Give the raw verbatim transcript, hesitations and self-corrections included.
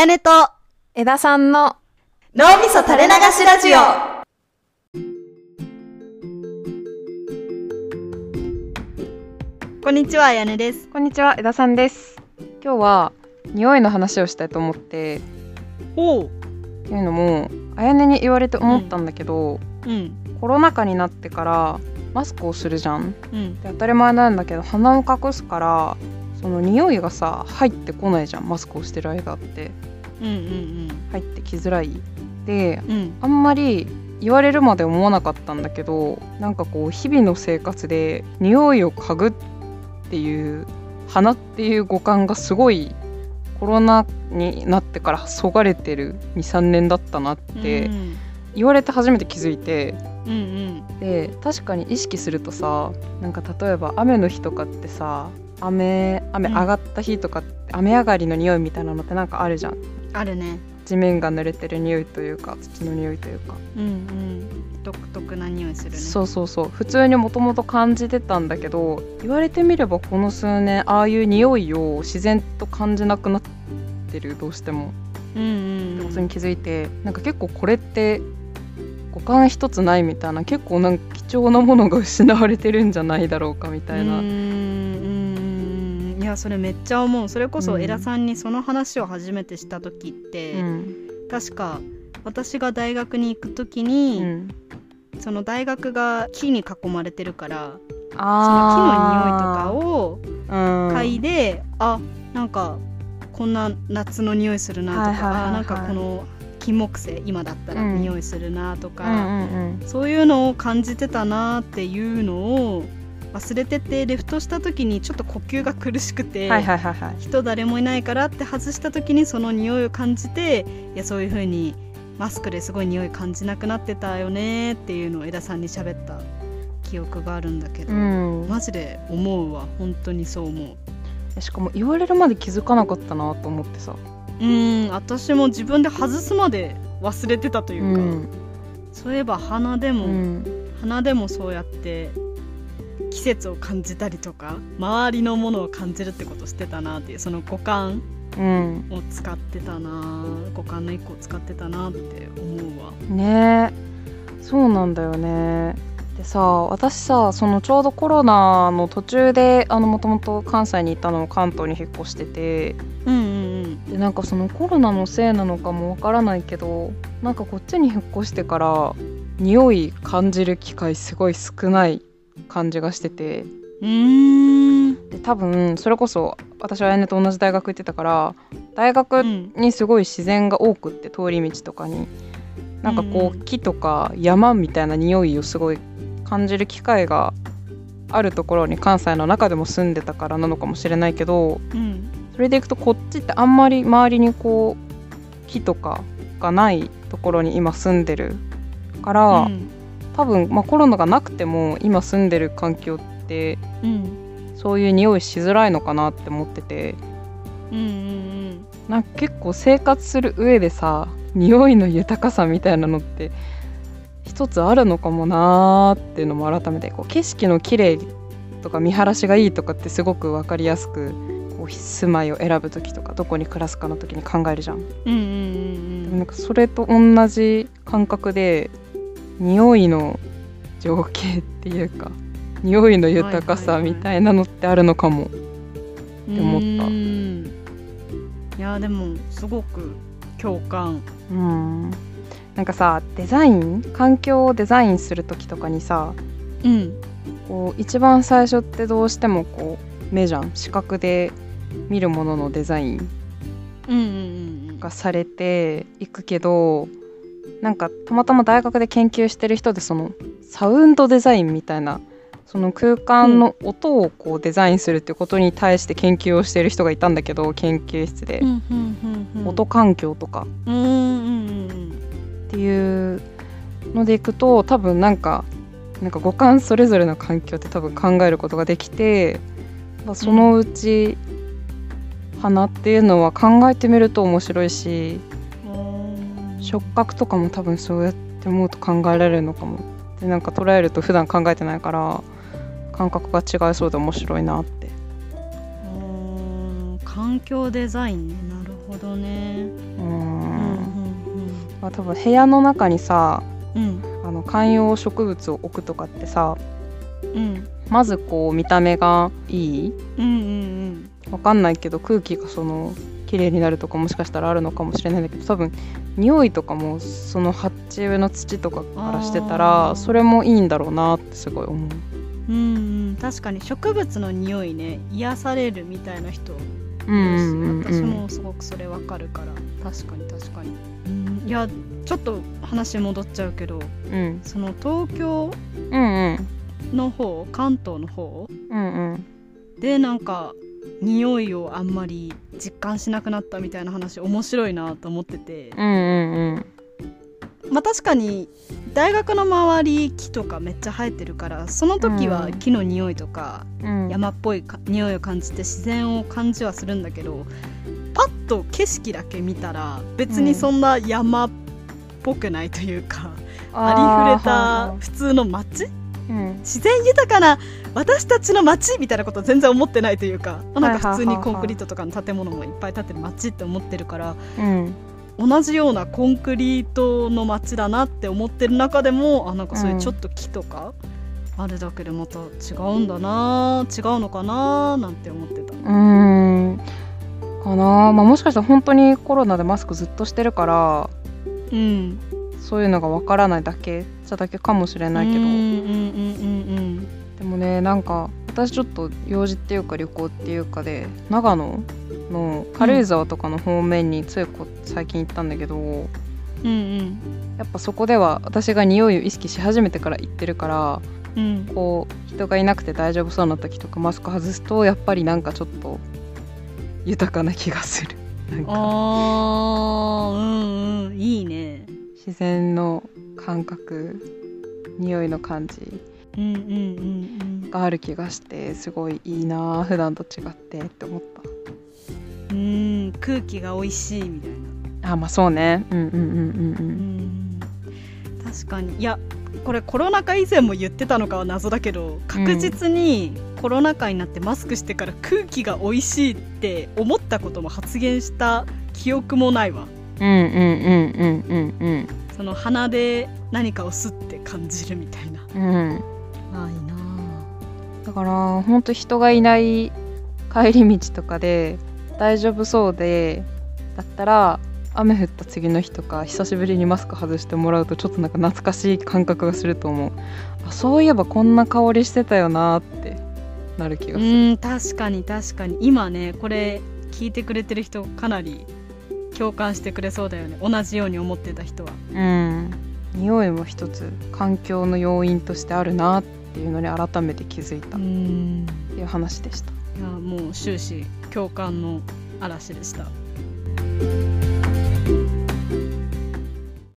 やねと枝さんの脳みそ垂れ流しラジオ。こんにちは、やねです。こんにちは、枝さんです。今日は匂いの話をしたいと思って。おうっていうのもあやねに言われて思ったんだけど、うんうん、コロナ禍になってからマスクをするじゃん、うん、で当たり前なんだけど鼻を隠すからその匂いがさ入ってこないじゃん。マスクをしてる間って、うんうんうん、入ってきづらいで、うん、あんまり言われるまで思わなかったんだけど、なんかこう日々の生活で匂いを嗅ぐっていう鼻っていう五感がすごいコロナになってからそがれてる に,さん 年だったなって言われて初めて気づいて、うんうん、で確かに意識するとさ、なんか例えば雨の日とかってさ雨、雨上がった日とか、うん、雨上がりの匂いみたいなのってなんかあるじゃん。あるね。地面が濡れてる匂いというか土の匂いというか、うんうん、独特な匂いするね。そうそうそう、普通にもともと感じてたんだけど、言われてみればこの数年ああいう匂いを自然と感じなくなってる、どうしても、うんうん、ってことに気づいて、なんか結構これって五感一つないみたいな、結構なんか貴重なものが失われてるんじゃないだろうかみたいな。ういや、それめっちゃ思う。それこそエラさんにその話を初めてした時って、うん、確か私が大学に行く時に、うん、その大学が木に囲まれてるから、あその木の匂いとかを嗅いで、うん、あ、なんかこんな夏の匂いするなとか、はいはいはいはい、あ、なんかこのキンモクセイ今だったら匂いするなとか、うんうんうんうん、そういうのを感じてたなっていうのを忘れてて、レフトした時にちょっと呼吸が苦しくて、はいはいはいはい、人誰もいないからって外した時にその匂いを感じて、いや、そういう風にマスクですごい匂い感じなくなってたよねっていうのを枝さんに喋った記憶があるんだけど、うん、マジで思うわ。本当にそう思う。しかも言われるまで気づかなかったなと思ってさ、うん、私も自分で外すまで忘れてたというか、うん、そういえば鼻でも、うん、鼻でもそうやって季節を感じたりとか周りのものを感じるってことしてたなっていう、その五感を使ってたな、うん、五感の一個を使ってたなって思うわね。そうなんだよね。でさ、私さ、そのちょうどコロナの途中であのもともと関西にいたのを関東に引っ越してて、うんうんうん、でなんかそのコロナのせいなのかもわからないけど、なんかこっちに引っ越してから匂い感じる機会すごい少ない感じがしてて、うーん、で多分それこそ私はあやねと同じ大学行ってたから、大学にすごい自然が多くって、通り道とかになんかこう木とか山みたいな匂いをすごい感じる機会があるところに関西の中でも住んでたからなのかもしれないけど、うん、それでいくとこっちってあんまり周りにこう木とかがないところに今住んでるから、うん、多分、まあ、コロナがなくても今住んでる環境って、うん、そういう匂いしづらいのかなって思ってて、うんうんうん、なんか結構生活する上でさ匂いの豊かさみたいなのって一つあるのかもなーっていうのも改めて、こう景色の綺麗とか見晴らしがいいとかってすごく分かりやすく、こう住まいを選ぶ時とかどこに暮らすかの時に考えるじゃん、うんうんうん、でもなんかそれと同じ感覚で匂いの情景っていうか匂いの豊かさみたいなのってあるのかもって思った、はいはいはい、うん、いやでもすごく共感。うん、なんかさ、デザイン環境をデザインする時とかにさ、うん、こう一番最初ってどうしてもこう目じゃん、視覚で見るもののデザインがされていくけど、なんかたまたま大学で研究してる人で、そのサウンドデザインみたいな、その空間の音をこうデザインするってことに対して研究をしてる人がいたんだけど、研究室で、うんうんうんうん、音環境とか、うんうんうん、っていうのでいくと、多分なんか、なんか五感それぞれの環境って多分考えることができて、そのうち花っていうのは考えてみると面白いし、触覚とかも多分そうやって思うと考えられるのかも。でなんか捉えると普段考えてないから感覚が違いそうで面白いなって。環境デザインね、なるほどね。うん、うんうんうん、多分部屋の中にさ、うん、あの観葉植物を置くとかってさ、うん、まずこう見た目がいい、うんうんうん、わかんないけど空気がその綺麗になるとかもしかしたらあるのかもしれないんだけど、多分匂いとかもその鉢植えの土とかからしてたらそれもいいんだろうなってすごい思う。うんうん、確かに植物の匂いね、癒されるみたいな人、うんうんうん、私もすごくそれわかるから、確かに確かに、うん、いやちょっと話戻っちゃうけど、うん、その東京の方、うんうん、関東の方、うんうん、でなんか匂いをあんまり実感しなくなったみたいな話面白いなと思ってて、うんうんうん、まあ確かに大学の周り木とかめっちゃ生えてるから、その時は木の匂いとか、うん、山っぽい匂いを感じて自然を感じはするんだけど、パッと景色だけ見たら別にそんな山っぽくないというか、うん、ありふれた普通の街、うん、自然豊かな私たちの街みたいなこと全然思ってないというか、なんか普通にコンクリートとかの建物もいっぱい建ってる街って思ってるから、うん、同じようなコンクリートの街だなって思ってる中でも、あ、なんかそういうちょっと木とかあるだけでまた違うんだな、違うのかななんて思ってた。うーんかな、まあ、もしかしたら本当にコロナでマスクずっとしてるから、うん、そういうのがわからないだけじゃだけかもしれないけど、うんうんうんうん、でもね、なんか私ちょっと用事っていうか旅行っていうかで長野の軽井沢とかの方面についこ最近行ったんだけど、うんうん、やっぱそこでは私が匂いを意識し始めてから行ってるから、うん、こう人がいなくて大丈夫そうな時とかマスク外すとやっぱりなんかちょっと豊かな気がする。なんかあ、うんうん、いいね、自然の感覚、匂いの感じ、うんうんうんうん、がある気がしてすごいいいな、普段と違ってって思った。うーん、空気が美味しいみたいな。あ、まあそうね、うんうんうんうんうん、確かに。いやこれコロナ禍以前も言ってたのかは謎だけど、確実にコロナ禍になってマスクしてから空気が美味しいって思ったことも発言した記憶もないわ。うんうんうんうんうんうん、その鼻で何かを吸って感じるみたいな、うんああいいな。だから本当人がいない帰り道とかで大丈夫そうでだったら、雨降った次の日とか久しぶりにマスク外してもらうとちょっとなんか懐かしい感覚がすると思う。あ、そういえばこんな香りしてたよなってなる気がする。うん、確かに確かに。今ねこれ聞いてくれてる人かなり共感してくれそうだよね、同じように思ってた人は。うん、匂いも一つ環境の要因としてあるなっていうのに改めて気づいたっていう話でした。いやもう終始共感の嵐でした。